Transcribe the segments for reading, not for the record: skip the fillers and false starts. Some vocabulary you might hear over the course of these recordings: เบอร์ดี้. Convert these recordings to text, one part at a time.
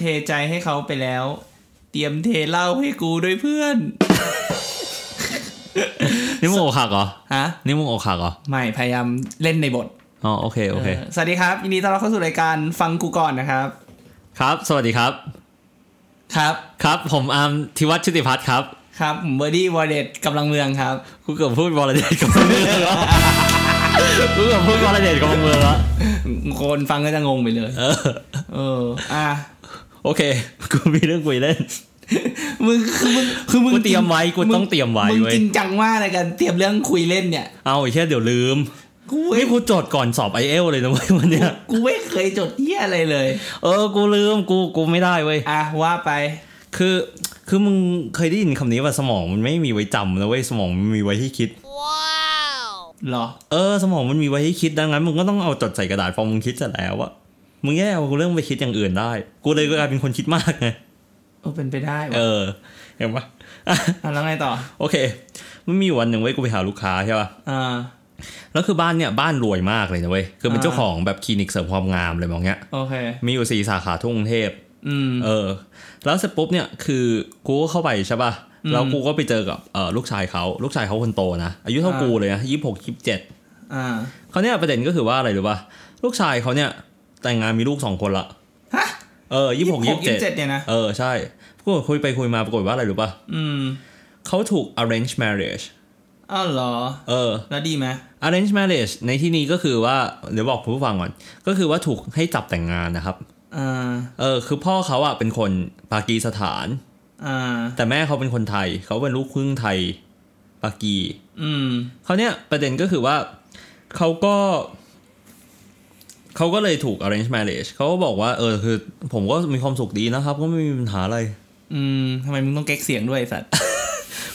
เทใจให้เขาไปแล้วเตรียมเทเหล้าให้กูด้วยเพื่อน นี่มึงอกหักเหรอฮะนี่มึงอกหักเหรอไม่พยายามเล่นในบทอ๋อโอเคโอเคสวัสดีครับยินดีต้อนรับเข้าสู่รายการฟังกูก่อนนะครับครับสวัสดีครับครับครับผมอาร์มธิวัฒน์ชุติพัฒน์ครับครับผมเบอร์ดี้วอลเลตกำลังเมืองครับกูเกือบพูดวอลเลตกำลังเมืองแล้วกูเกือบพูดวอลเลตกำลังเมืองแล้วคนฟังก็จะงงไปเลยอ่ะโอเคกูมีเรื่องคุยเล่นมึงเตรียมไว้กูต้องเตรียมไว้เว้ยจริงจังมากเลยกันเตรียมเรื่องคุยเล่นเนี่ยเอาไอ้เหี้ยเดี๋ยวลืมนี่กูจดก่อนสอบ IELTS เลยนะเว้ยวันเนี้ยกูไม่เคยจดเหี้ยอะไรเลยกูลืมกูไม่ได้เว้ยอ่ะว่าไปคือมึงเคยได้ยินคำนี้ว่าสมองมันไม่มีไว้จำนะเว้ยสมองมันมีไว้ให้คิดว้าวเหรอสมองมันมีไว้ให้คิดดังนั้นมึงก็ต้องเอาจดใส่กระดาษพอมึงคิดเสร็จแล้วอะมึงแย่เอาเรื่องไปคิดอย่างอื่นได้กูเลยกลายเป็นคนคิดมากไงเป็นไปได้เห็นปะแล้วไงต่อโอเคมันมีวันหนึ่งเว้ยกูไปหาลูกค้าใช่ป่ะแล้วคือบ้านเนี่ยบ้านรวยมากเลยนะเว้ยคือเป็นเจ้าของแบบคลินิกเสริมความงามอะไรแบบเนี้ยโอเคมีอยู่4สาขาทั่วกรุงเทพแล้วเสร็จปุ๊บเนี่ยคือกูก็เข้าไปใช่ป่ะแล้วกูก็ไปเจอกับลูกชายเขาคนโตนะอายุเท่ากูเลยนะ26-27เขาเนี่ยประเด็นก็คือว่าอะไรรู้ป่ะลูกชายเขาเนี่ยแต่งงานมีลูก2 คนละฮะ26-27เนี่ยนะใช่กูคุยไปคุยมาปรากฏว่าอะไรรู้ป่ะเขาถูก arrange marriage อ้าวเหรอแล้วดีไหม arrange marriage ในที่นี้ก็คือว่าเดี๋ยวบอกผู้ฟังก่อนก็คือว่าถูกให้จับแต่งงานนะครับคือพ่อเขาอ่ะเป็นคนปากีสถานแต่แม่เขาเป็นคนไทยเขาเป็นลูกครึ่งไทยปากีเขาเนี่ยประเด็นก็คือว่าเขาก็เลยถูก arrange marriage เขาก็บอกว่าคือผมก็มีความสุขดีนะครับก็ไม่มีปัญหาอะไรทำไมมึงต้องเก๊กเสียงด้วยไอ้สัตว์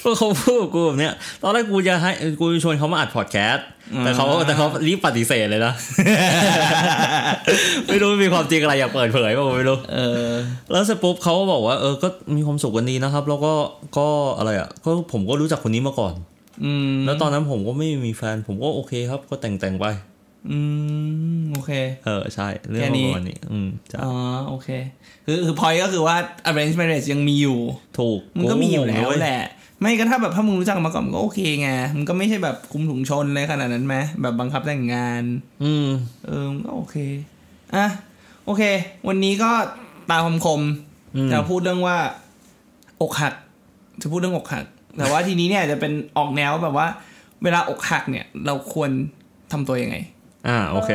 ก็เขาพูดกูแบบเนี้ยตอนแรกกูจะให้กูชวนเขามาอัดพอดแคสต์แต่เขารีบปฏิเสธเลยนะ ไม่รู้มีความจริงอะไรอยากเปิดเผยป่ะไม่รู้แล้วเสร็จปุ๊บเขาบอกว่าก็มีความสุขกันดีนะครับแล้วก็อะไรอ่ะก็ผมก็รู้จักคนนี้มาก่อนแล้วตอนนั้นผมก็ไม่มีแฟนผมก็โอเคครับก็แต่งไปโอเคใช่เรื่องของวันนี้จ้ะอ๋อโอเคคือพอยก็คือว่า arrange marriage ยังมีอยู่ถูกมันก็มีอยู่แล้วแหละไม่ก็ถ้าแบบถ้ามึงรู้จักมาก่อนก็โอเคไงมันก็ไม่ใช่แบบคุมถุงชนเลยขนาดนั้นไหมแบบบังคับแต่งงานมันก็โอเคอ่ะโอเควันนี้ก็ตาคมๆจะพูดเรื่องว่าอกหักจะพูดเรื่องอกหักแต่ว่าทีนี้เนี่ยจะเป็นออกแนวแบบว่าเวลาอกหักเนี่ยเราควรทำตัวยังไงโอเค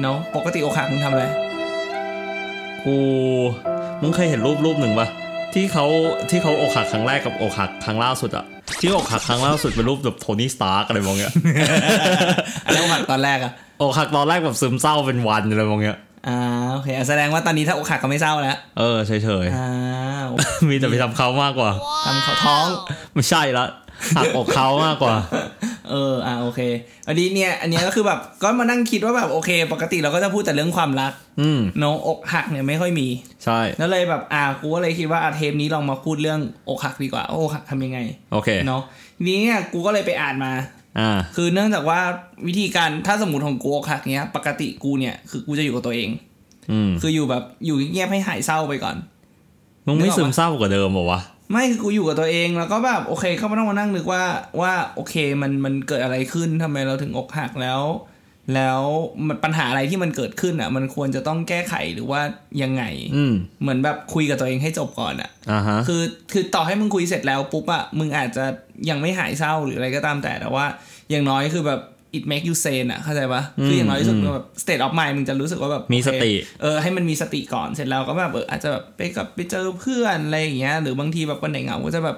เนาะปกติอกหักมึงทำอะไรมึงเคยเห็นรูปหนึ่งปะที่เขาอกหักครั้งแรกกับอกหักครั้งล่าสุดอะที่อกหักครั้งล่าสุดเป็นรูปแบบโทนี่สตาร์กอะไรมองเงี้ยแล้วอกหักตอนแรกอะอกหักตอนแรกแบบซึมเศร้าเป็นวันอะไรมองเงี้ยโอเคแสดงว่าตอนนี้ถ้าอกหักก็ไม่เศร้าแล้วเฉยมีแต่ไปทำเขามากกว่าทำเขาท้องไม่ใช่ละหักอกเขามากกว่าโอเคอันนี้ก็คือแบบก็มานั่งคิดว่าแบบโอเคปกติเราก็จะพูดแต่เรื่องความรักน้องอกหักเนี่ยไม่ค่อยมีใช่แล้วเลยแบบกูก็เลยคิดว่าเทปนี้ลองมาพูดเรื่องอกหักดีกว่าอกหักทำยังไงโอเคเนาะทีนี้เนี่ยกูก็เลยไปอ่านมาคือเนื่องจากว่าวิธีการถ้าสมมติของกูอกหักเนี้ยปกติกูเนี่ยคือกูจะอยู่กับตัวเองคืออยู่แบบอยู่เงียบให้หายเศร้าไปก่อนมึงไม่ซึมเศร้ากว่าเดิมหรอวะไม่คือกูอยู่กับตัวเองแล้วก็แบบโอเคก็ไม่ต้องมานั่งนึกว่าโอเคมันเกิดอะไรขึ้นทำไมเราถึงอกหักแล้วมันปัญหาอะไรที่มันเกิดขึ้นอ่ะมันควรจะต้องแก้ไขหรือว่ายังไงเหมือนแบบคุยกับตัวเองให้จบก่อนอ่ะคือต่อให้มึงคุยเสร็จแล้วปุ๊บอ่ะมึงอาจจะยังไม่หายเศร้าหรืออะไรก็ตามแต่ว่าอย่างน้อยคือแบบ it make you sane อ่ะเข้าใจปะคืออย่างน้อยที่สุดแบบ state of mind มึงจะรู้สึกว่าแบบมีสติให้มันมีสติก่อนเสร็จแล้วก็แบบอาจจะแบบไปเจอเพื่อนอะไรอย่างเงี้ยหรือบางทีแบบวันไหนเหงาก็จะแบบ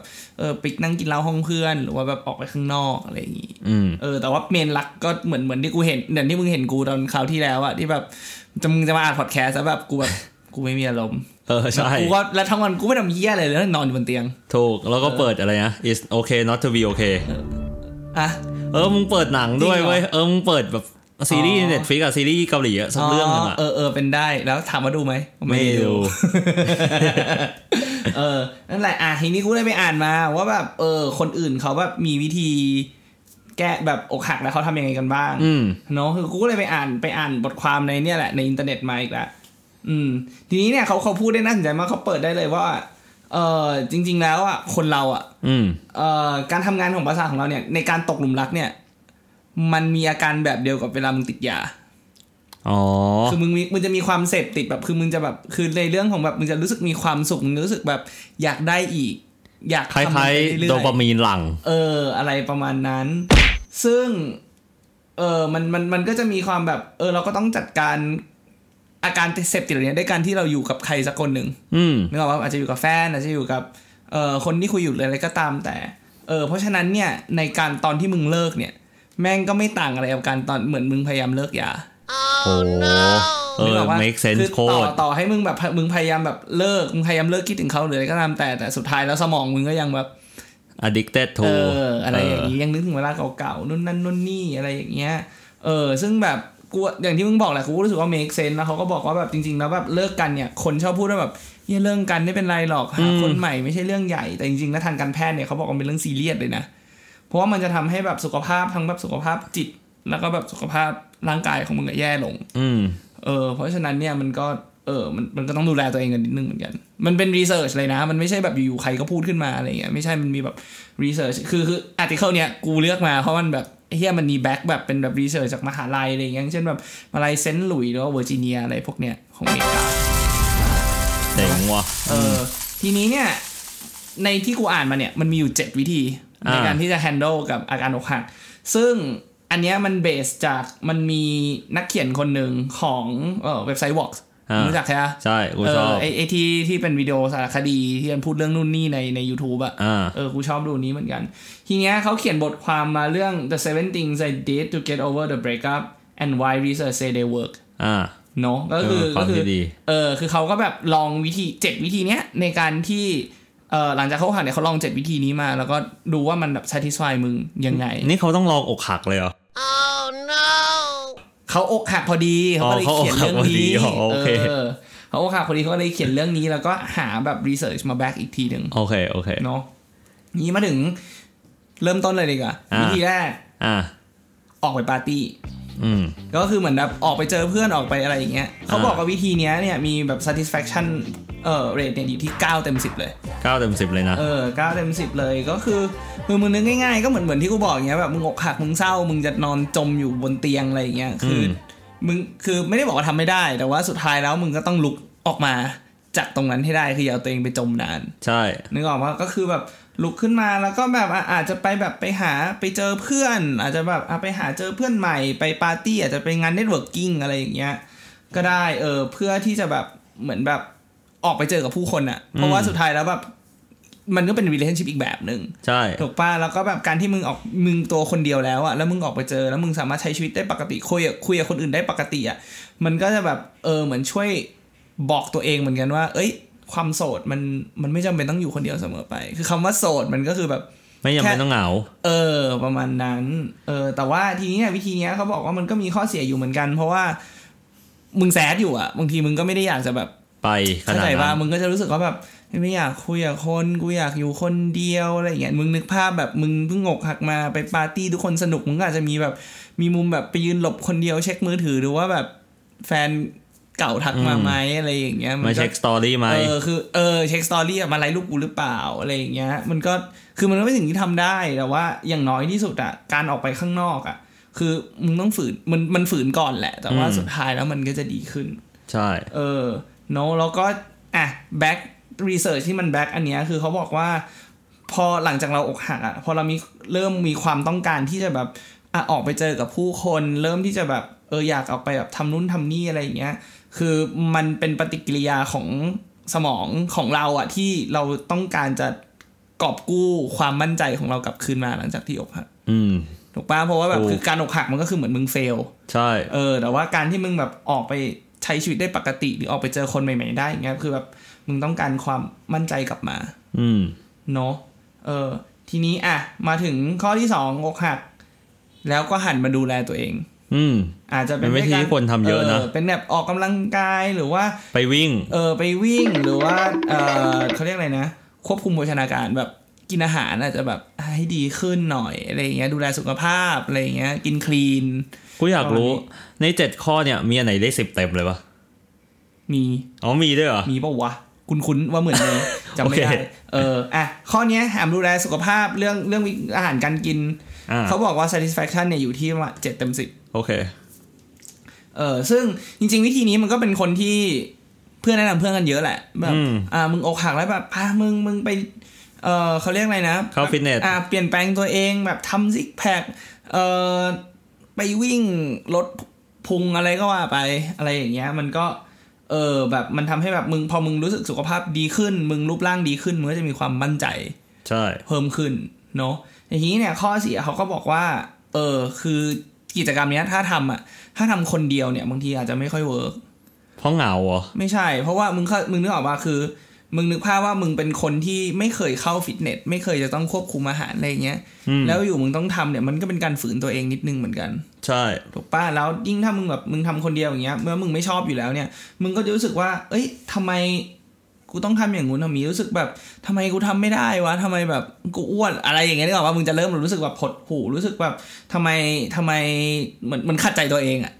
ไปนั่งกินเหล้าห้องเพื่อนหรือว่าแบบออกไปข้างนอกอะไรอย่างงี้แต่ว่าเมนหลักก็เหมือนที่กูเห็นเหมือนที่มึงเห็นกูตอนคราวที่แล้วอ่ะที่แบบมึงจะมาอัดพอดแคสต์แบบกูแบบ กูไม่มีอารมณ์ใช่กูก็แล้วทั้งวันกูไม่ทำเหี้ยอะไรเลยนอนอยู่บนเตียงถูกแล้วก็เปิดอะไรนะ is okay not to be okayมึงเปิดหนังด้วยเว้ยมึงเปิดแบบซีรีส์ Netflix กับซีรีส์เกาหลีอะสักเรื่องนึงอะเป็นได้แล้วถามว่าดูไหมไม่ดู นั่นแหละทีนี้กูได้ไปอ่านมาว่าแบบคนอื่นเขาแบบมีวิธีแก้แบบอกหักแล้วเขาทำยังไงกันบ้างเนาะคือกูก็เลยไปอ่านบทความในเนี่ยแหละในอินเทอร์เน็ตมาอีกแล้ว ทีนี้เนี่ยเขาพูดได้น่าสนใจมากเขาเปิดได้เลยว่าจริงๆแล้วอ่ะคนเราอ่ะการทำงานของประสาทของเราเนี่ยในการตกหลุมรักเนี่ยมันมีอาการแบบเดียวกับเวลามึงติดยาคือมึงจะมีความเสพติดแบบคือมึงจะแบบคือในเรื่องของแบบมึงจะรู้สึกมีความสุขมึงรู้สึกแบบอยากได้อีกอยากทำอะไรเรื่อยๆโดปามีนหลั่งอะไรประมาณนั้นซึ่งมันก็จะมีความแบบเราก็ต้องจัดการอาการเสพติดเหล่านี้ด้วยการที่เราอยู่กับใครสักคนหนึ่งนึกออกว่าอาจจะอยู่กับแฟนอาจจะอยู่กับคนที่คุยอยู่หรืออะไรก็ตามแต่เพราะฉะนั้นเนี่ยในการตอนที่มึงเลิกเนี่ยแม่งก็ไม่ต่างอะไรกับการตอนเหมือนมึงพยายามเลิกยาโอ้โหmake sense โคตรต่อให้มึงแบบมึงพยายามแบบเลิกมึงพยายามเลิกคิดถึงเขาหรืออะไรก็ตามแต่สุดท้ายแล้วสมองมึงก็ยังแบบ addicted to อะไรอย่างงี้ยังนึกถึงเวลาเก่าๆนู่นนั่นนู่นนี่อะไรอย่างเงี้ยซึ่งแบบกูอย่างที่มึงบอกแหละกูรู้สึกว่า make sense นะเขาก็บอกว่าแบบจริงๆแล้วแบบเลิกกันเนี่ยคนชอบพูดว่าแบบอย่าเลิกกันไม่เป็นไรหรอกหาคนใหม่ไม่ใช่เรื่องใหญ่แต่จริงๆแล้วทางการแพทย์เนี่ยเขาบอกว่าเป็นเรื่องซีเรียสเลยนะเพราะว่ามันจะทำให้แบบสุขภาพทั้งแบบสุขภาพจิตแล้วก็แบบสุขภาพร่างกายของมึงแย่ลงเพราะฉะนั้นเนี่ยมันก็มันก็ต้องดูแลตัวเองกันนิดนึงเหมือนกันมันเป็นรีเสิร์ชเลยนะมันไม่ใช่แบบอยู่ๆใครก็พูดขึ้นมาอะไรเงี้ยไม่ใช่มันมีแบบรีเสิร์ชคืออาร์ติเคิลเนี้ยกูเลือกมาเพราะมันแบบเฮียมันมีแบ็คแบบเป็นแบบรีเสิร์ชจากมหาลัยอะไรอย่างเงี้ยเช่นแบบมหาลัยเซนต์หลุยส์หรือว่าเวอร์จิเนียอะไรพวกเนี้ยของอเมริกาเจ๋งว่ะทีนี้เนี่ยในที่กูอ่านมาเนี่ยมันมีอยู่7วิธีในการที่จะแฮนเดิลกับอาการอกหักซึ่งอันเนี้ยมันเบสจากมันมีนักเขียนคนหนึ่งของเว็บไซต์ Vox รู้จักใช่ไหมใช่กูชอบไอที่เป็นวิดีโอสารคดีที่มันพูดเรื่องนู่นนี่ใน YouTube อ่ะกูชอบดูนี้เหมือนกันทีเนี้ยเขาเขียนบทความมาเรื่อง The 7 Things I Did to Get Over the Breakup and Why Research Say They Work เนาะก็คือคือเขาก็แบบลองวิธี7วิธีเนี้ยในการที่หลังจากเขาหักเนี่ยเขาลอง7วิธีนี้มาแล้วก็ดูว่ามันแบบ satisfy มึงยังไงนี่เขาต้องลองอกหักเลยเหรอ Oh no เขาอกหักพอดีเขาเลยเขียนเรื่องนี้เขาอกหักพอดีเขาเลยเขียนเรื่องนี้แล้วก็หาแบบ research มา back อีกทีนึงโอเคเนาะนี่มาถึงเริ่มต้นเลยดีกว่าวิธีแรกออกไปปาร์ตี้ก็คือเหมือนแบบออกไปเจอเพื่อนออกไปอะไรอย่างเงี้ยเขาบอกว่าวิธีนี้เนี่ยมีแบบ satisfactionเรทเนี่ยอยู่ที่9เต็ม10เลย9เต็ม10เลยนะ9เต็ม10เลยก็คือมึงนึกง่ายๆก็เหมือนที่กูบอกอย่างเงี้ยแบบมึงอกหักมึงเศร้ามึงจะนอนจมอยู่บนเตียงอะไรอย่างเงี้ยคือมึงคือไม่ได้บอกว่าทำไม่ได้แต่ว่าสุดท้ายแล้วมึงก็ต้องลุกออกมาจากตรงนั้นให้ได้คืออย่าเอาตัวเองไปจมนานใช่นึกออกว่าก็คือแบบลุกขึ้นมาแล้วก็แบบอาจจะไปแบบไปหาไปเจอเพื่อนอาจจะแบบไปหาเจอเพื่อนใหม่ไปปาร์ตี้อาจจะไปงานเน็ตเวิร์กิ่งอะไรอย่างเงี้ยก็ได้เพื่อที่จะแบบเหมือนแบบออกไปเจอกับผู้คนอ่ะเพราะว่าสุดท้ายแล้วแบบมันก็เป็น relationship อีกแบบนึงใช่ถูกป่ะแล้วก็แบบการที่มึงออกมึงตัวคนเดียวแล้วอ่ะแล้วมึงออกไปเจอแล้วมึงสามารถใช้ชีวิตได้ปกติคุยกับคนอื่นได้ปกติอ่ะมันก็จะแบบเหมือนช่วยบอกตัวเองเหมือนกันว่าเอ้ยความโสดมันไม่จำเป็นต้องอยู่คนเดียวเสมอไปคือคำว่าโสดมันก็คือแบบไม่จำเป็นต้องเหงาประมาณนั้นแต่ว่าทีนี้วิธีนี้เขาบอกว่ามันก็มีข้อเสียอยู่เหมือนกันเพราะว่ามึงแซดอยู่อ่ะบางทีมึงก็ไม่ได้อยากจะแบบเข้าใจว่ามึงก็จะรู้สึกว่าแบบไม่อยากคุยกับคนกูอยากอยู่คนเดียวอะไรอย่างเงี้ยมึงนึกภาพแบบมึงเพิ่งอกหักมาไปปาร์ตี้ทุกคนสนุกมึงอาจจะมีแบบมีมุมแบบไปยืนหลบคนเดียวเช็คมือถือดูว่าแบบแฟนเก่าทักมาไหมอะไรอย่างเงี้ยมันเช็คสตอรี่ไหมคือเช็คสตอรี่มาไลค์รูปกูหรือเปล่าอะไรอย่างเงี้ยมันก็คือมันไม่ถึงที่ทำได้แต่ว่าอย่างน้อยที่สุดอ่ะการออกไปข้างนอกอ่ะคือมึงต้องฝืนมันฝืนก่อนแหละแต่ว่าสุดท้ายแล้วมันก็จะดีขึ้นใช่เนาะแล้วก็อ่ะแบ็ครีเสิร์ชที่มันแบ็คอันเนี้ยคือเขาบอกว่าพอหลังจากเราอกหักอ่ะพอเรามีเริ่มมีความต้องการที่จะแบบอ่ะออกไปเจอกับผู้คนเริ่มที่จะแบบอยากออกไปแบบทำนู่นทำนี่อะไรอย่างเงี้ยคือมันเป็นปฏิกิริยาของสมองของเราอ่ะที่เราต้องการจะกอบกู้ความมั่นใจของเรากลับคืนมาหลังจากที่อกหักถูกป่ะเพราะว่าแบบคือการอกหักมันก็คือเหมือนมึงเฟลใช่แต่ว่าการที่มึงแบบออกไปใช้ชีวิตได้ปกติหรือออกไปเจอคนใหม่ๆได้อย่างเงี้ยคือแบบมึงต้องการความมั่นใจกลับมาเนาะทีนี้อ่ะมาถึงข้อที่2อกหักแล้วก็หันมาดูแลตัวเองอาจจะเป็นวิธีที่คนทำเยอะนะเป็นแบบออกกำลังกายหรือว่าไปวิ่งไปวิ่งหรือว่าเขาเรียกอะไรนะควบคุมโภชนาการแบบกินอาหารอาจจะแบบให้ดีขึ้นหน่อยอะไรอย่างเงี้ยดูแลสุขภาพอะไรอย่างเงี้ยกินคลีนกูอยากรู้ใน7ข้อเนี่ยมีอันไหนได้10เต็มเลยปะ มีอ๋อมีด้วยเหรอมีป่ะวะคุ้นๆว่าเหมือนมีจำไม่ได้อ่ะข้อนี้แฮมดูแลสุขภาพเรื่องอาหารการกินเขาบอกว่า satisfaction เนี่ยอยู่ที่7เต็ม10โอเคซึ่งจริงๆวิธีนี้มันก็เป็นคนที่เพื่อนแนะนำเพื่อนกันเยอะแหละแบบมึงอกหักแล้วแบบพามึงไปเขาเรียกอะไรนะเข้าฟิตเนสเปลี่ยนแปลงตัวเองแบบทำซิกแพคไปวิ่งลดพุงอะไรก็ว่าไปอะไรอย่างเงี้ยมันก็แบบมันทำให้แบบมึงพอมึงรู้สึกสุขภาพดีขึ้นมึงรูปร่างดีขึ้นมึงก็จะมีความมั่นใจใช่เพิ่มขึ้นเนาะอย่างนี้เนี่ยข้อ4เขาก็บอกว่าคือกิจกรรมเนี้ยถ้าทำคนเดียวเนี่ยบางทีอาจจะไม่ค่อยเวิร์กเพราะเหงาเหรอไม่ใช่เพราะว่ามึงนึกออกว่าคือมึงนึกภาพว่ามึงเป็นคนที่ไม่เคยเข้าฟิตเนสไม่เคยจะต้องควบคุมอาหารอะไรอย่างเงี้ยแล้วอยู่มึงต้องทำเนี่ยมันก็เป็นการฝืนตัวเองนิดนึงเหมือนกันใช่ถูกป่ะแล้วยิ่งถ้ามึงแบบมึงทำคนเดียวอย่างเงี้ยเมื่อมึงไม่ชอบอยู่แล้วเนี่ยมึงก็จะรู้สึกว่าเอ้ยทำไมกูต้องทำอย่างงู้นทำนี้รู้สึกแบบทำไมกูทำไม่ได้วะทำไมแบบกูอ้วนอะไรอย่างเงี้ยนึกออกว่ามึงจะเริ่มรู้สึกแบบหดหู่รู้สึกแบบทำไมมันขัดใจตัวเองอ่ะ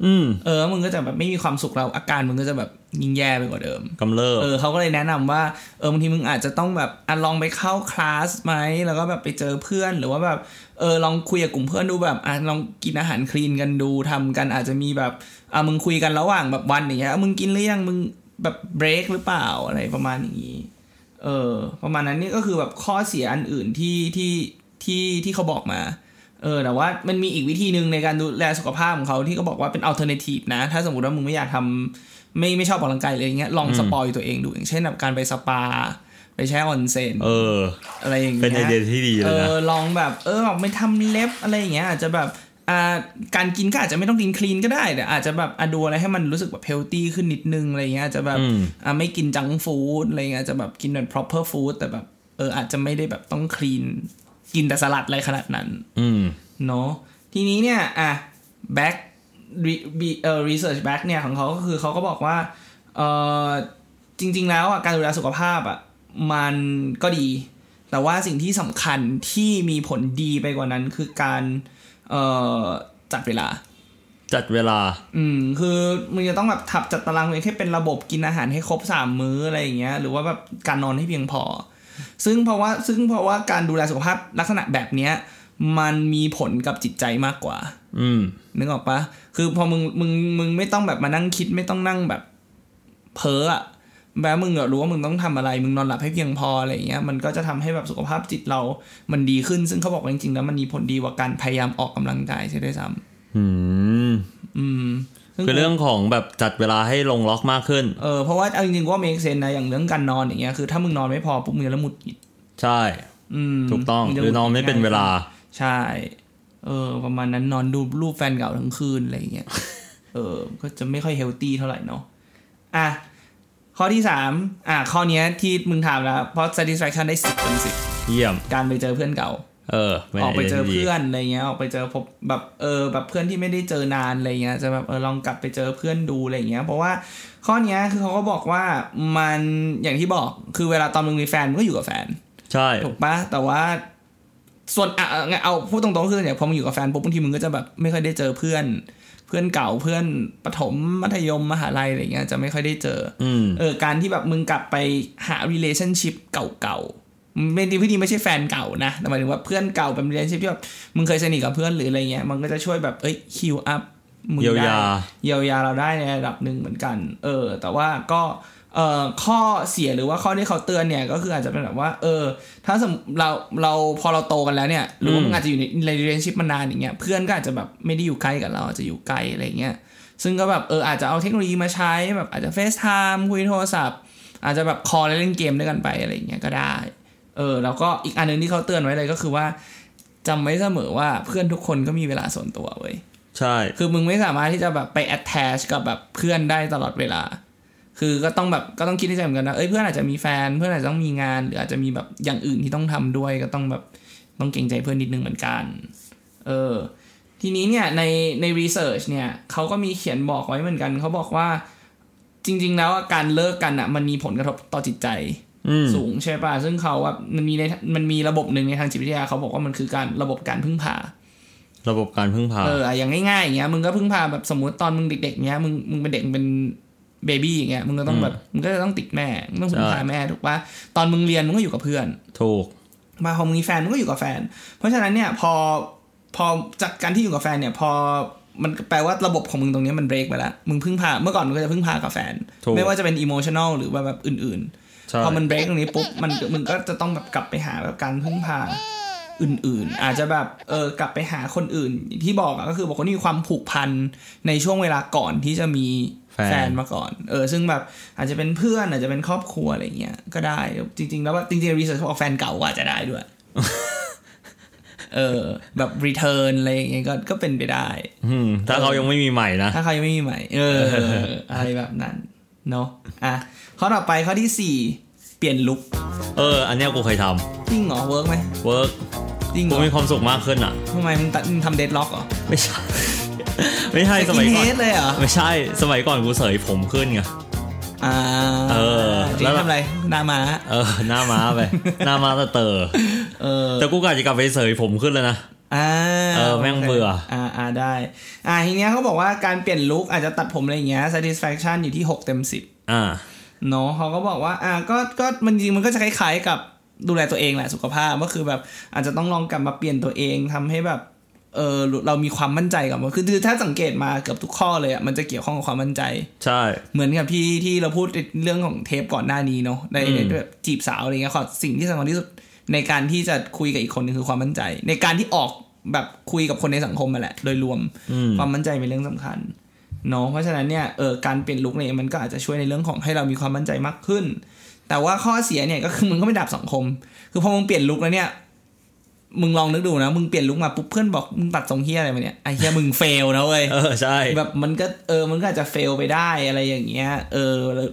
มึงก็จะแบบไม่มีความสุขแล้วอาการมึงก็จะแบบยิ่งแย่ไปกว่าเดิมกำเริบเขาก็เลยแนะนำว่าบางทีมึงอาจจะต้องแบบลองไปเข้าคลาสไหมแล้วก็แบบไปเจอเพื่อนหรือว่าแบบลองคุยกับกลุ่มเพื่อนดูแบบลองกินอาหารคลีนกันดูทำกันอาจจะมีแบบมึงคุยกันระหว่างแบบวันอย่างเงี้ยมึงกินหรือยังมึงแบบเบรกหรือเปล่าอะไรประมาณอย่างนี้ประมาณนั้นนี่ก็คือแบบข้อเสียอันอื่นที่เขาบอกมาแต่ว่ามันมีอีกวิธีนึงในการดูแลสุขภาพของเขาที่เขาบอกว่าเป็นอัลเทอร์เนทีฟนะถ้าสมมุติว่ามึงไม่อยากทำไม่ชอบออกกำลังกายอะไรอย่างเงี้ยลองสปอยตัวเองดูอย่างเช่นแบบการไปสปาไปแช่ออนเซ็นอะไรอย่างเงี้ยเป็นไอเดียที่ดีเลยนะลองแบบแบบไม่ทำเล็บอะไรอย่างเงี้ยอาจจะแบบการกินก็อาจจะไม่ต้องกินคลีนก็ได้แต่อาจจะแบบดูอะไรให้มันรู้สึกแบบเฮลตี้ขึ้นนิดนึงอะไรเงี้ยอาจจะแบบไม่กินจังฟู้ดอะไรเงี้ยจะแบบกินแบบ proper food แต่แบบอาจจะไม่ได้แบบต้องคลีนกินแต่สลัดอะไรขนาดนั้นเนาะทีนี้เนี่ยback research back เนี่ยของเขาก็คือเขาก็บอกว่าจริงๆแล้วการดูแลสุขภาพมันก็ดีแต่ว่าสิ่งที่สำคัญที่มีผลดีไปกว่านั้นคือการจัดเวลาคือมึงจะต้องแบบทับจัดตารางเองให้เป็นระบบกินอาหารให้ครบ3มื้ออะไรอย่างเงี้ยหรือว่าแบบการนอนให้เพียงพอซึ่งเพราะว่าการดูแลสุขภาพลักษณะแบบเนี้ยมันมีผลกับจิตใจมากกว่านึกออกปะคือพอมึงไม่ต้องแบบมานั่งคิดไม่ต้องนั่งแบบเพ้ออ่ะแบบมึงรู้ว่ามึงต้องทำอะไรมึงนอนหลับให้เพียงพออะไรอย่างเงี้ยมันก็จะทำให้แบบสุขภาพจิตเรามันดีขึ้นซึ่งเขาบอกว่าจริงๆแล้วมันมีผลดีกว่าการพยายามออกกำลังกายใช่ด้วยซ้ำคือเรื่องของแบบจัดเวลาให้ลงล็อกมากขึ้นเพราะว่าเอาจริงๆว่าเมคเซนนะอย่างเรื่องการนอนอย่างเงี้ยคือถ้ามึงนอนไม่พอปุ๊บมึงจะหงุดหงิดใช่ถูกต้องหรือนอนไม่เป็นเวลาใช่ประมาณนั้นนอนดูรูปแฟนเก่าทั้งคืนอะไรอย่างเงี้ยก็จะไม่ค่อยเฮลตี้เท่าไหร่เนาะอ่ะข้อที่3ข้อนี้ที่มึงถามแล้วเพราะ satisfaction ได้10เต็ม10เยี่ยมการไปเจอเพื่อนเก่าออกไปเจอเพื่อนอะไรเงี้ยออกไปเจอพบแบบแบบเพื่อนที่ไม่ได้เจอนานอะไรเงี้ยจะแบบลองกลับไปเจอเพื่อนดูอะไรเงี้ยเพราะว่าข้อนี้คือเขาก็บอกว่ามันอย่างที่บอกคือเวลาตอนมึงมีแฟนมึงก็อยู่กับแฟนใช่ถูกปะแต่ว่าส่วนเอาพูดตรงๆคืออย่างพอมึงอยู่กับแฟนปุ๊บบางทีมึงก็จะแบบไม่ค่อยได้เจอเพื่อนเก่าเพื่อนประถมมัธยมมหาลัยอะไรเงี้ยจะไม่ค่อยได้เจอการที่แบบมึงกลับไปหา relationship เก่าๆไม่ดีพี่ดีไม่ใช่แฟนเก่านะแต่หมายถึงว่าเพื่อนเก่าเป็น relationship ที่แบบมึงเคยสนิทกับเพื่อนหรืออะไรเงี้ยมันก็จะช่วยแบบheal up มึงได้เยียวยาเราได้ในระดับนึงเหมือนกันแต่ว่าก็ข้อเสียหรือว่าข้อที่เขาเตือนเนี่ยก็คืออาจจะเป็นแบบว่าถ้าเราพอเราโตกันแล้วเนี่ยหรือว่ามึงอาจจะอยู่ใน relationship มานานอย่างเงี้ยเพื่อนก็อาจจะแบบไม่ได้อยู่ใกล้กับเราอาจจะอยู่ไกลอะไรเงี้ยซึ่งก็แบบอาจจะเอาเทคโนโลยีมาใช้แบบอาจจะ FaceTime คุยโทรศัพท์อาจจะแบบคอลเล่นเกมด้วยกันไปอะไรเงี้ยก็ได้แล้วก็อีกอันนึงที่เขาเตือนไว้เลยก็คือว่าจำไว้เสมอว่าเพื่อนทุกคนก็มีเวลาส่วนตัวเว้ยใช่คือมึงไม่สามารถที่จะแบบไป attach กับแบบเพื่อนได้ตลอดเวลาคือก็ต้องคิดในใจเหมือนกันนะเพื่อนอาจจะมีแฟนเพื่อนอาจจะต้องมีงานหรืออาจจะมีแบบอย่างอื่นที่ต้องทำด้วยก็ต้องแบบต้องเกรงใจเพื่อนนิดนึงเหมือนกันทีนี้เนี่ยในรีเสิร์ชเนี่ยเขาก็มีเขียนบอกไว้เหมือนกันเขาบอกว่าจริงๆแล้วการเลิกกันอ่ะมันมีผลกระทบต่อจิตใจสูงใช่ป่ะซึ่งเขาแบบมันมีระบบนึงในทางจิตวิทยาเขาบอกว่ามันคือการระบบการพึ่งพาอย่างง่ายๆอย่างเงี้ยมึงก็พึ่งพาแบบสมมติตอนมึงเด็กๆเงี้ยมึงเป็นเด็กเป็น เบบี้อย่างเงี้ยมึงก็ต้องแบบมึงก็จะต้องติดแม่มึงต้องพึ่งพาแม่ถูกป่ะตอนมึงเรียนมึงก็อยู่กับเพื่อนถูกมาพอมึงมีแฟนมึงก็อยู่กับแฟนเพราะฉะนั้นเนี่ยพอจากการที่อยู่กับแฟนเนี่ยพอมันแปลว่าระบบของมึงตรงนี้มันเบรกไปแล้วมึงพึ่งพาเมื่อก่อนมึงก็จะพึ่งพากับแฟนไม่ว่าจะเป็นอิโมชันนอลหรือว่าแบบอื่นๆพอมันเบรกตรงนี้ปุ๊บมึงก็จะต้องแบบกลับไปหาแบบการพึ่งพาอื่นๆอาจจะแบบกลับไปหาคนอื่นที่บอกก็คือบอกคนที่มีความผูกพันในช่วงเวลาก่อนที่จะมีแฟนมาก่อนซึ่งแบบอาจจะเป็นเพื่อนอาจจะเป็นครอบครัวอะไรเงี้ยก็ได้จริงๆแล้วว่าจริงๆรีเสิร์ชของแฟนเก่าอาจจะได้ด้วยแบบรีเทิร์นอะไรอย่างเงี้ยก็เป็นไปได้ถ้าเขายังไม่มีใหม่นะถ้าเขายังไม่มีใหม่อะไรแบบนั้นเนาะอ่ะข้อต่อไปข้อที่4เปลี่ยนลุคอันเนี้ยกูเคยทำจริงเหรอเวิร์กไหมเวิร์กจริงกูมีความสุขมากขึ้นอ่ะทำไมมึงทำเดดล็อกเหรอไม่ใช่ไม่ใช่สมัยก่อนไม่ใช่สมัยก่อนกูเสยผมขึ้นไงแล้วทำอะไรหน้าม้าหน้าม้าไปหน้าม้าเตอแต่กูกะจะกลับไปเสยผมขึ้นแล้วนะแม่งเบื่อได้ทีเนี้ยเขาบอกว่าการเปลี่ยนลุคอาจจะตัดผมอะไรอย่างเงี้ย satisfaction อยู่ที่6เต็ม10เนาะเขาก็บอกว่าก็มันจริงมันก็จะคล้ายๆกับดูแลตัวเองแหละสุขภาพก็คือแบบอาจจะต้องลองกลับมาเปลี่ยนตัวเองทำให้แบบเรามีความมั่นใจกับมันคือถ้าสังเกตมาเกือบทุกข้อเลยอ่ะมันจะเกี่ยวข้องกับความมั่นใจใช่เหมือนกับที่เราพูดเรื่องของเทปก่อนหน้านี้เนาะในแบบจีบสาวอะไรเงี้ยขอสิ่งที่สำคัญที่สุดในการที่จะคุยกับอีกคนนึงคือความมั่นใจในการที่ออกแบบคุยกับคนในสังคมมาแหละโดยรวมความมั่นใจเป็นเรื่องสำคัญเนาะเพราะฉะนั้นเนี่ยการเปลี่ยนลุคเนี่ยมันก็อาจจะช่วยในเรื่องของให้เรามีความมั่นใจมากขึ้นแต่ว่าข้อเสียเนี่ยก็คือมึงก็ไม่ดับสังคมคือพอมึงเปลี่ยนลุคแล้วเนี่ยมึงลองนึกดูนะมึงเปลี่ยนลุคมาปุ๊บเพื่อนบอกมึงตัดทรงเฮียอะไรมาเนี่ยไอ้เฮียมึงเฟลนะเว้ยใช่แบบมันก็มันก็อาจจะเฟลไปได้อะไรอย่างเงี้ย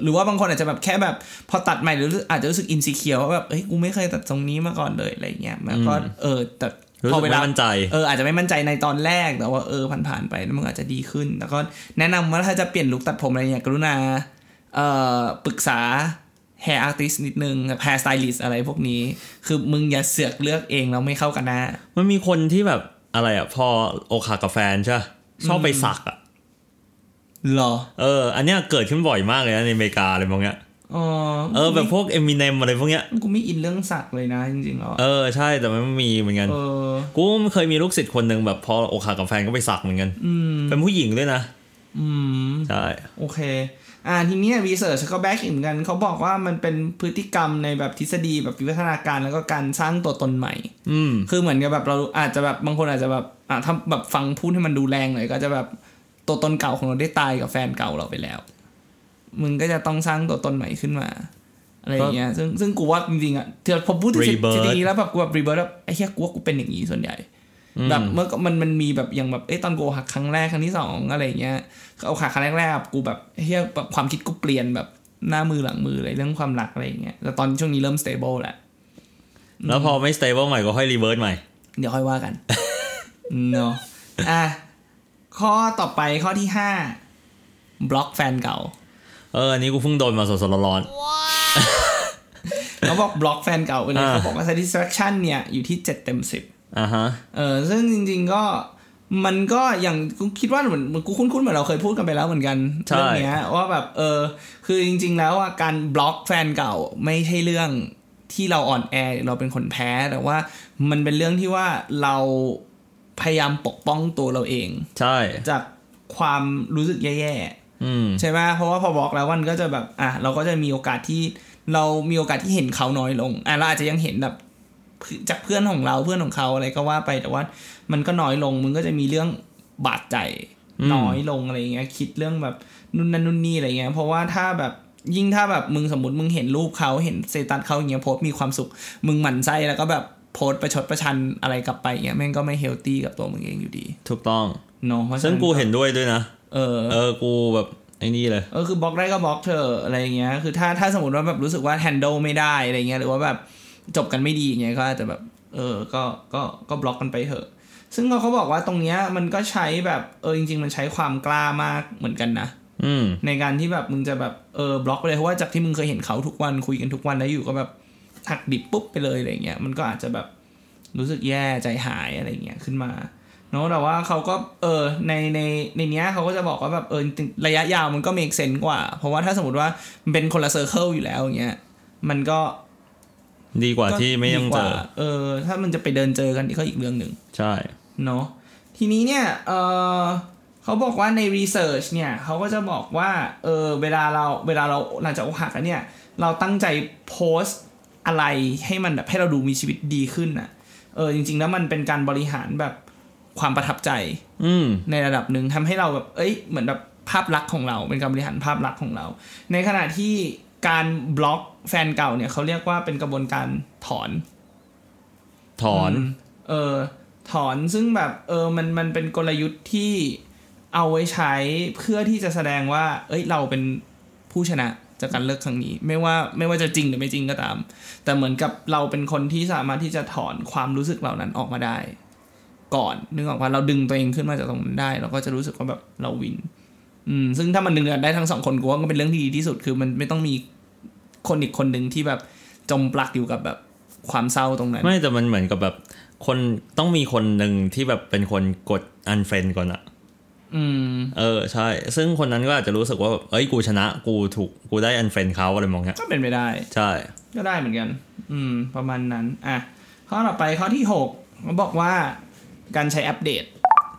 หรือว่าบางคนอาจจะแบบแค่แบบพอตัดใหม่หรืออาจจะรู้สึกอินซีเคียวว่าแบบเฮ้ยกูไม่เคยตัดทรงนี้มาก่อนเลยอะไรเงี้ยแล้วก็แต่พอเวลามั่นใจอาจจะไม่มั่นใจในตอนแรกแต่ว่าผ่านไปแล้วมึงอาจจะดีขึ้นแล้วก็แนะนำว่าถ้าจะเปลี่ยนลุคตัดผมอะไรเนี่ยกรุณาปรึกษาhair artist นิดนึง hair stylist อะไรพวกนี้คือมึงอย่าเสือกเลือกเองแล้วไม่เข้ากันนะมันมีคนที่แบบอะไรอ่ะพออกหักกับแฟนใช่ชอบไปสักอ่ะหรออันเนี้ยเกิดขึ้นบ่อยมากเลยนะในอเมริกาอะไรพวกเนี้ยแบบพวก Eminem อะไรพวกเนี้ยกูไม่อินเรื่องสักเลยนะจริงๆแล้วใช่แต่มันมีเหมือนกันกูเคยมีลูกศิษย์คนนึงแบบพออกหักกับแฟนก็ไปสักเหมือนกันเป็นผู้หญิงด้วยนะใช่โอเคทีนี้รีเสิร์ชก็แบ็กอีกเหมือนกันเขาบอกว่ามันเป็นพฤติกรรมในแบบทฤษฎีแบบวิวัฒนาการแล้วก็การสร้างตัวตนใหม่คือเหมือนกับแบบเราอาจจะแบบบางคนอาจจะแบบถ้าแบบฟังพูดให้มันดูแรงหน่อยก็จะแบบตัวตนเก่าของเราได้ตายกับแฟนเก่าเราไปแล้วมึงก็จะต้องสร้างตัวตนใหม่ขึ้นมาอะไรอย่างเงี้ยซึ่งกูว่าจริงๆอ่ะเธอพอพูดถึงทฤษฎีแล้วแบบกูแบบรีเบิร์ตแล้วไอ้เหี้ยกูว่ากูเป็นอย่างนี้ส่วนใหญ่แบบเมื่อมันมีแบบอย่างแบบตอนกูหักครั้งแรกครั้งที่2อะไรอย่างเงี้ยเอาขาครั้งแรกๆกูแบบเหี้ยแบบความคิดกูเปลี่ยนแบบหน้ามือหลังมืออะไรเรื่องความรักอะไรอย่างเงี้ยแต่ตอนช่วงนี้เริ่ม stable แหละแล้วพอไม่ stable ใหม่ก็ค่อย reverse ใหม่เดี๋ยวค่อยว่ากันเนาะข้อต่อไปข้อที่5บล็อกแฟนเก่าอันนี้กูเพิ่งโดนมาสดๆร้อนๆเขาบอกบล็อกแฟนเก่าไปเลยเขาบอกว่า satisfaction เนี่ยอยู่ที่7เต็ม10ซึ่งจริงๆก็มันก็อย่างกูคิดว่าเหมือนกูคุ้นๆเหมือนเราเคยพูดกันไปแล้วเหมือนกันเรื่องเนี้ยว่าแบบคือจริงๆแล้วการบล็อกแฟนเก่าไม่ใช่เรื่องที่เราอ่อนแอเราเป็นคนแพ้แต่ว่ามันเป็นเรื่องที่ว่าเราพยายามปกป้องตัวเราเองใช่จากความรู้สึกแย่ๆใช่ไหมเพราะว่าพอบล็อกแล้วมันก็จะแบบเราก็จะมีโอกาสที่เรามีโอกาสที่เห็นเขาน้อยลงเราอาจจะยังเห็นแบบจากเพื่อนของเราเพื่อนของเขาอะไรก็ว่าไปแต่ว่ามันก็น้อยลงมึงก็จะมีเรื่องบาดใจน้อยลงอะไรอย่างเงี้ยคิดเรื่องแบบนู่นนั่นนู่นนี่อะไรเงี้ยเพราะว่าถ้าแบบยิ่งถ้าแบบมึงสมมติมึงเห็นรูปเขาเห็นสเตตัสเขาอย่างเงี้ยโพสต์มีความสุขมึงหมั่นไส้แล้วก็แบบโพสต์ประชดประชันอะไรกลับไปเงี้ยแม่งก็ไม่เฮลตี้กับตัวมึงเองอยู่ดีถูกต้องเนาะซึ่งกูเห็นด้วยนะกูแบบไอ้นี่เลยคือบล็อกได้ก็บล็อกเธออะไรอย่างเงี้ยคือถ้าสมมติว่าแบบรู้สึกว่าแฮนเดิลไม่ได้อะไรเงี้ยหรือว่าแบบจบกันไม่ดีอย่างเงี้ยก็อาจจะแบบก็บล็อกกันไปเถอะซึ่งเขาบอกว่าตรงเนี้ยมันก็ใช้แบบจริงๆมันใช้ความกล้ามากเหมือนกันนะในการที่แบบมึงจะแบบบล็อกไปเลยเพราะว่าจากที่มึงเคยเห็นเขาทุกวันคุยกันทุกวันแล้วอยู่ก็แบบหักดิบปุ๊บไปเลยอะไรเงี้ยมันก็อาจจะแบบรู้สึกแย่ใจหายอะไรเงี้ยขึ้นมา เนาะแต่ว่าเขาก็ในเนี้ยเขาก็จะบอกว่าแบบระยะยาวมันก็เมคเซนส์กว่าเพราะว่าถ้าสมมติว่ามันเป็นคนละเซอร์เคิลอยู่แล้วอย่างเงี้ยมันก็ดีกว่าที่ไม่ยังเจอถ้ามันจะไปเดินเจอกันก็อีกเรื่องนึงใช่เนาะทีนี้เนี่ยเขาบอกว่าในรีเสิร์ชเนี่ยเขาก็จะบอกว่าเวลาเราหลังจากอกหักแล้วเนี่ยเราตั้งใจโพสต์อะไรให้มันแบบให้เราดูมีชีวิตดีขึ้นน่ะจริงๆแล้วมันเป็นการบริหารแบบความประทับใจในระดับนึงทำให้เราแบบเหมือนแบบภาพลักษณ์ของเราเป็นการบริหารภาพลักษณ์ของเราในขณะที่การบล็อกแฟนเก่าเนี่ยเขาเรียกว่าเป็นกระบวนการถอนซึ่งแบบมันเป็นกลยุทธ์ที่เอาไว้ใช้เพื่อที่จะแสดงว่าเราเป็นผู้ชนะจากการเลิกครั้งนี้ไม่ว่าจะจริงหรือไม่จริงก็ตามแต่เหมือนกับเราเป็นคนที่สามารถที่จะถอนความรู้สึกเหล่านั้นออกมาได้ก่อนนึกออกว่าเราดึงตัวเองขึ้นมาจากตรงนั้นได้เราก็จะรู้สึกว่าแบบเราวินซึ่งถ้ามันดึงได้ทั้งสองคนกูว่าก็เป็นเรื่องที่ดีที่สุดคือมันไม่ต้องมีคนอีกคนนึงที่แบบจมปลักอยู่กับแบบความเศร้าตรงนั้นไม่แต่มันเหมือนกับแบบคนต้องมีคนนึงที่แบบเป็นคนกดอันเฟรนด์ก่อนอะใช่ซึ่งคนนั้นก็อาจจะรู้สึกว่าแบบกูชนะกูถูกกูได้อันเฟรนด์เขาอะไรมองเงี้ยก็เป็นไปได้ใช่ก็ได้เหมือนกันประมาณนั้นอ่ะข้อต่อไปข้อที่6เขาบอกว่าการใช้อัปเดต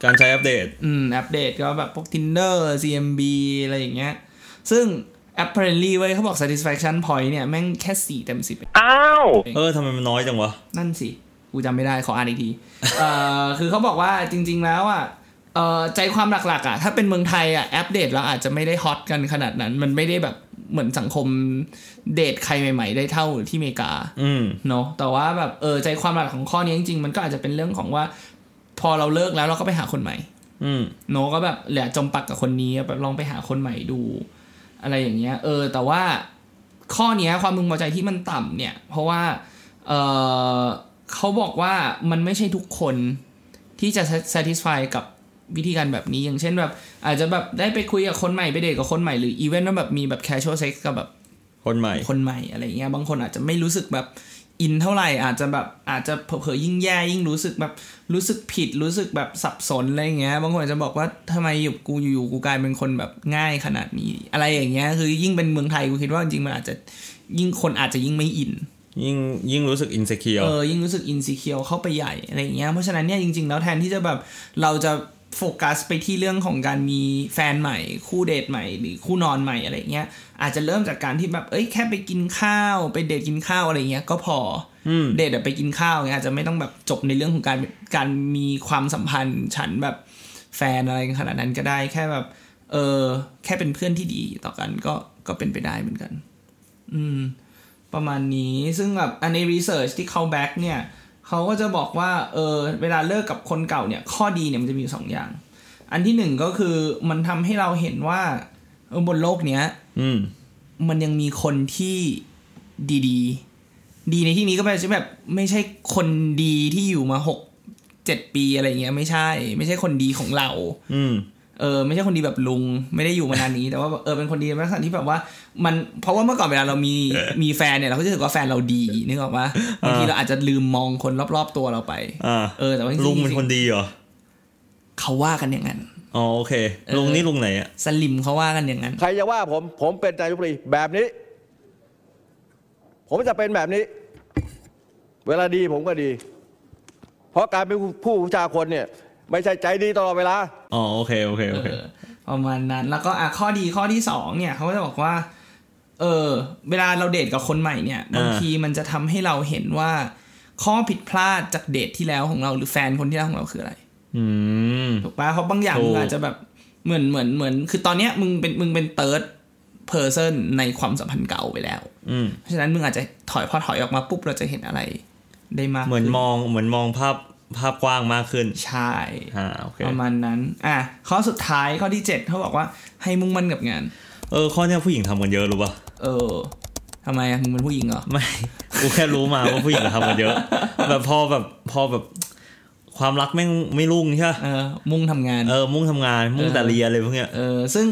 อัปเดตก็แบบพวก Tinder CMB อะไรอย่างเงี้ยซึ่ง apparently เว้ยเขาบอก satisfaction point เนี่ยแม่งแค่4เต็ม10อ้าวทำไมมันน้อยจังวะนั่นสิกูจำไม่ได้ขออ่านอีกที คือเขาบอกว่าจริงๆแล้วอ่ะใจความหลักๆอ่ะถ้าเป็นเมืองไทยอ่ะอัปเดตเราอาจจะไม่ได้ฮอตกันขนาดนั้นมันไม่ได้แบบเหมือนสังคมเดทใครใหม่ๆได้เท่าที่อเมริกาเนาะแต่ว่าแบบใจความหลักของข้อนี้จริงๆมันก็อาจจะเป็นเรื่องของว่าพอเราเลิกแล้วเราก็ไปหาคนใหม่โนก็แบบเหลือจมปักกับคนนี้แบบลองไปหาคนใหม่ดูอะไรอย่างเงี้ยแต่ว่าข้อเนี้ยความพึงพอใจที่มันต่ำเนี่ยเพราะว่าเขาบอกว่ามันไม่ใช่ทุกคนที่จะ satisfy กับวิธีการแบบนี้อย่างเช่นแบบอาจจะแบบได้ไปคุยกับคนใหม่ไปเดทกับคนใหม่หรืออีเวนต์ว่าแบบมีแบบ casual sex กับแบบคนใหม่อะไรเงี้ยบางคนอาจจะไม่รู้สึกแบบอินเท่าไหร่อาจจะเผลอๆยิ่งแย่ยิ่งรู้สึกแบบรู้สึกผิดรู้สึกแบบสับสนอะไรอย่างเงี้ยบางคนอาจจะบอกว่าทำไมอยู่กูกลายเป็นคนแบบง่ายขนาดนี้อะไรอย่างเงี้ยคือยิ่งเป็นเมืองไทยกูคิดว่าจริงๆมันอาจจะยิ่งคนอาจจะยิ่งไม่อินยิ่งรู้สึกอินซีเคียวยิ่งรู้สึกอินซีเคียวเข้าไปใหญ่อะไรอย่างเงี้ยเพราะฉะนั้นเนี่ยจริงๆแล้วแทนที่จะแบบเราจะโฟกัสไปที่เรื่องของการมีแฟนใหม่คู่เดทใหม่หรือคู่นอนใหม่อะไรเงี้ยอาจจะเริ่มจากการที่แบบแค่ไปกินข้าวไปเดทกินข้าวอะไรเงี้ยก็พอเดทแบบไปกินข้าวเงี้ยอาจจะไม่ต้องแบบจบในเรื่องของการมีความสัมพันธ์ฉันแบบแฟนอะไรขนาดนั้นก็ได้แค่แบบแค่เป็นเพื่อนที่ดีต่อกันก็เป็นไปได้เหมือนกันประมาณนี้ซึ่งแบบอันในรีเสิร์ชที่เขาแบ็คเนี่ยเขาก็จะบอกว่าเวลาเลิกกับคนเก่าเนี่ยข้อดีเนี่ยมันจะมีอยู่2อย่างอันที่1ก็คือมันทำให้เราเห็นว่าบนโลกเนี้ยมันยังมีคนที่ดีในที่นี้ก็แปลว่าแบบไม่ใช่คนดีที่อยู่มา6 7ปีอะไรเงี้ยไม่ใช่คนดีของเราไม่ใช่คนดีแบบลุงไม่ได้อยู่มานานนี้แต่ว่าเป็นคนดีในลักษณะที่แบบว่ามันเพราะว่าเมื่อก่อนเวลาเรามีแฟนเนี่ยเราก็จะรู้สึกว่าแฟนเราดีนึกออกป่ะบางทีเราอาจจะลืมมองคนรอบๆตัวเราไปแต่ว่าลุงเป็นคนดีเหรอเขาว่ากันอย่างนั้นอ๋อโอเคลุงนี่ลุงไหนอ่ะสลิมเขาว่ากันอย่างนั้นใครจะว่าผมเป็นนายกรีแบบนี้ผมจะเป็นแบบนี้เวลาดีผมก็ดีเพราะการเป็นผู้วิชาคนเนี่ยไม่ใช่ใจดีตลอดเวลาอ๋อโอเคประมาณนั้นแล้วก็ข้อดีข้อที่2เนี่ยเขาก็จะบอกว่าเวลาเราเดทกับคนใหม่เนี่ยบางทีมันจะทำให้เราเห็นว่าข้อผิดพลาดจากเดทที่แล้วของเราหรือแฟนคนที่แล้วของเราคืออะไรถูกป่ะเพราะบางอย่างอาจจะแบบเหมือนคือตอนเนี้ยมึงเป็น third person ในความสัมพันธ์เก่าไปแล้วเพราะฉะนั้นมึงอาจจะถอยออกมาปุ๊บเราจะเห็นอะไรได้มากเหมือนมองภาพกว้างมากขึ้นใช่ประมาณนั้นอ่ะข้อสุดท้ายข้อที่7เขาบอกว่าให้มุ่งมั่นกับงานข้อเนี้ยผู้หญิงทำกันเยอะรู้ป่ะทำไมมึงเป็นผู้หญิงเหรอไม่กูแค่รู้มาว่าผู้หญิงทำกันเยอะแบบพอแบบความรักไม่รุ่งใช่ป่ะมุ่งทำงานมุ่งแต่เรียนอะไรพวกเนี้ยซึ่ง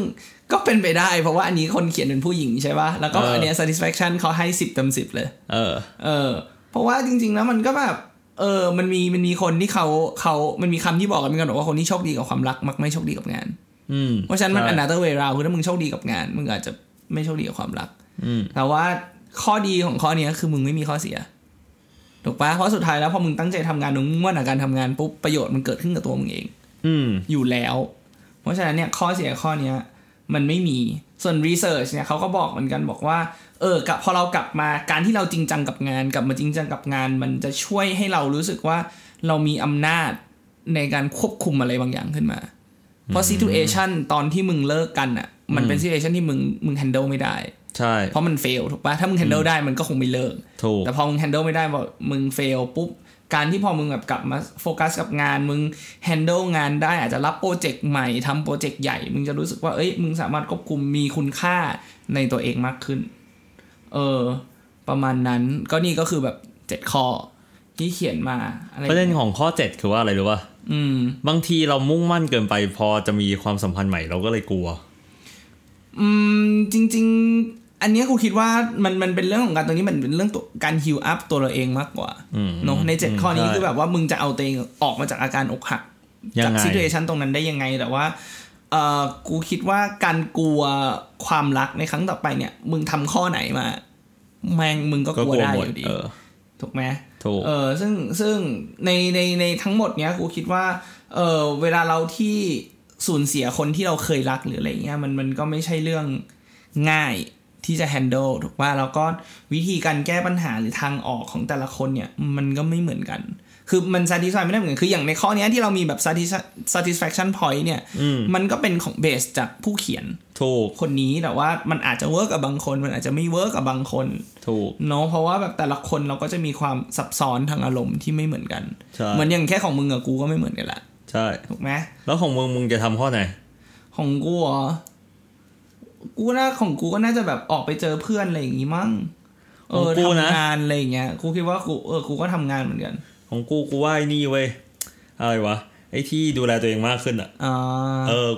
ก็เป็นไปได้เพราะว่าอันนี้คนเขียนเป็นผู้หญิงใช่ป่ะแล้วก็อันเนี้ย satisfaction เขาให้10 เต็ม 10เลยเพราะว่าจริงๆแล้วมันก็แบบ มันมีคนที่เขามันมีคำที่บอกกันเหมือนกันว่าคนที่โชคดีกับความรักมักไม่โชคดีกับงานเพราะฉะนั้นมัน another way round คือถ้ามึงโชคดีกับงานมึงอาจจะไม่โชคดีกับความรักแต่ว่าข้อดีของข้อนี้คือมึงไม่มีข้อเสียถูกปะเพราะสุดท้ายแล้วพอมึงตั้งใจทำงานมึงมุ่งมั่นกับการทำงานปุ๊บประโยชน์มันเกิดขึ้นกับตัวมึงเองอยู่แล้วเพราะฉะนั้นเนี่ยข้อเสียข้อนี้มันไม่มีส่วน research เนี่ยเขาก็บอกเหมือนกันบอกว่ากับพอเรากลับมาการที่เราจริงจังกับงานกลับมาจริงจังกับงานมันจะช่วยให้เรารู้สึกว่าเรามีอำนาจในการควบคุมอะไรบางอย่างขึ้นมาเพราะ situation ตอนที่มึงเลิกกันอ่ะมันเป็น situation ที่มึง handle ไม่ได้ใช่เพราะมัน fail ถูกป่ะถ้ามึง handle ได้มันก็คงไม่เลิกแต่พอมึง handle ไม่ได้พอมึง fail ปุ๊บการที่พอมึงแบบกลับมาโฟกัสกับงานมึง handle งานได้อาจจะรับโปรเจกต์ใหม่ทำโปรเจกต์ใหญ่มึงจะรู้สึกว่าเอ้ยมึงสามารถควบคุมมีคุณค่าในตัวเองมากขึ้นประมาณนั้นก็นี่ก็คือแบบ7ข้อที่เขียนมาอะไรประเด็นของข้อ7คือว่าอะไรรู้ป่ะบางทีเรามุ่งมั่นเกินไปพอจะมีความสัมพันธ์ใหม่เราก็เลยกลัวจริงๆอันนี้กูคิดว่ามันเป็นเรื่องของการตรงนี้มันเป็นเรื่องตัวการฮีลอัพตัวเราเองมากกว่าเนาะใน7ข้อนี้คือแบบว่ามึงจะเอาตัวเองออกมาจากอาการอกหักจากซิทูเอชั่นตรงนั้นได้ยังไงแต่ว่ากูคิดว่าการกลัวความรักในครั้งต่อไปเนี่ยมึงทำข้อไหนมาแม่งมึงก็กลัวได้อยู่ดีถูกไหมถูกซึ่งในทั้งหมดเนี้ยกูคิดว่าเวลาเราที่สูญเสียคนที่เราเคยรักหรืออะไรเงี้ยมันก็ไม่ใช่เรื่องง่ายที่จะ handle ถูกป่ะแล้วก็วิธีการแก้ปัญหาหรือทางออกของแต่ละคนเนี่ยมันก็ไม่เหมือนกันคือมัน satisfy ไม่ได้เหมือนคืออย่างในข้อนี้ที่เรามีแบบ satisfaction point เนี่ยมันก็เป็นของเบสจากผู้เขียนถูกคนนี้แต่ว่ามันอาจจะเวิร์กกับบางคนมันอาจจะไม่เวิร์กกับบางคนถูกเนาะเพราะว่าแบบแต่ละคนเราก็จะมีความซับซ้อนทางอารมณ์ที่ไม่เหมือนกันเหมือนอย่างแค่ของมึงกับกูก็ไม่เหมือนกันละใช่ถูกไหมแล้วของมึงจะทำข้อไหนของกูอ๋อกูน่าของกูก็น่าจะแบบออกไปเจอเพื่อนอะไรอย่างงี้มั้งทำงานอะไรอย่างเงี้ยกูคิดว่ากูกูก็ทำงานเหมือนกันของกูว่าไอ้นี่เว้ยอะไรวะไอ้ที่ดูแลตัวเองมากขึ้นอ่ะ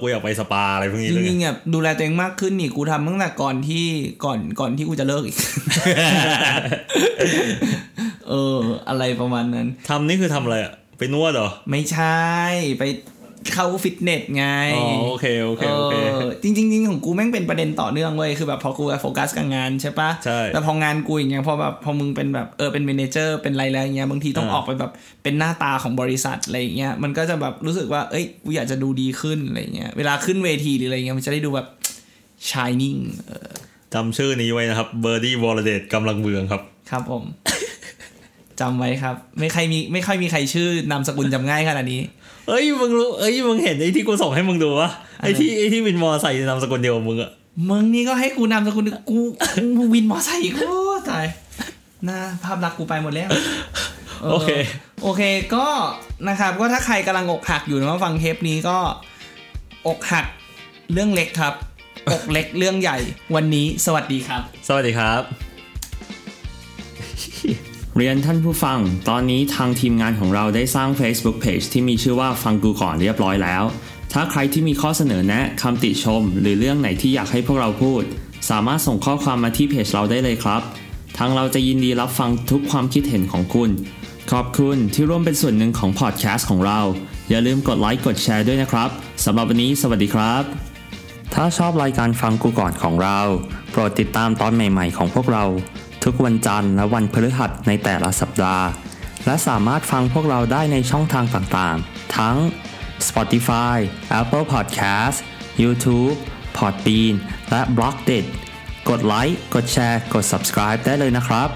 กูอยากไปสปาอะไรพวกนี้เลยจริงๆอ่ะดูแลตัวเองมากขึ้นนี่กูทำตั้งแต่ก่อนที่กูจะเลิกอีก อะไรประมาณนั้นทำนี่คือทำอะไรอ่ะไปนวดเหรอไม่ใช่ไปเข้าฟิตเนสไงโอเคโอเคโอเคจริงของกูแม่งเป็นประเด็นต่อเนื่องเว้ยคือแบบพอกูโฟกัสกับงานใช่ปะแต่พองานกูอย่างเงี้ยพอแบบพอมึงเป็นแบบเป็นเมเนเจอร์เป็นอะไรๆอย่างเงี้ยบางทีต้องออกไปแบบเป็นหน้าตาของบริษัทอะไรอย่างเงี้ยมันก็จะแบบรู้สึกว่าเอ้ยกูอยากจะดูดีขึ้นอะไรเงี้ยเวลาขึ้นเวทีหรืออะไรเงี้ยมันจะได้ดูแบบ shining จำชื่อนี้ไว้นะครับเบอร์ดี้วอลเดตกำลังเมืองครับครับผม จำไว้ครับไม่ค่อยมีใครชื่อนามสกุลจำง่ายขนาดนี้เอ้ยมึงรู้เอ้ยมึงเห็นไอ้ที่กูส่งให้มึงดูวะไอ้ที่วินมอไซค์นามสกุลเดียวมึงอะมึงนี่ก็ให้กูนามสกุลกูวินมอไซค์อีกโอ้ตายหน้าภาพลักษณ์กูไปหมดแล้วโอเคโอเคก็นะครับก็ถ้าใครกำลังอกหักอยู่นะมาฟังเทปนี้ก็อกหักเรื่องเล็กครับอกเล็กเรื่องใหญ่วันนี้สวัสดีครับสวัสดีครับเรียนท่านผู้ฟังตอนนี้ทางทีมงานของเราได้สร้าง Facebook Page ที่มีชื่อว่าฟังกูก่อนเรียบร้อยแล้วถ้าใครที่มีข้อเสนอแนะคำติชมหรือเรื่องไหนที่อยากให้พวกเราพูดสามารถส่งข้อความมาที่เพจเราได้เลยครับทางเราจะยินดีรับฟังทุกความคิดเห็นของคุณขอบคุณที่ร่วมเป็นส่วนหนึ่งของพอดแคสต์ของเราอย่าลืมกดไลค์กดแชร์ด้วยนะครับสำหรับวันนี้สวัสดีครับถ้าชอบรายการฟังกูก่อนของเราโปรดติดตามตอนใหม่ๆของพวกเราทุกวันจันทร์และวันพฤหัสในแต่ละสัปดาห์และสามารถฟังพวกเราได้ในช่องทางต่างๆทั้ง Spotify, Apple Podcast, YouTube, Podbean และ Blockdit กดไลค์กดแชร์กด Subscribe ได้เลยนะครับ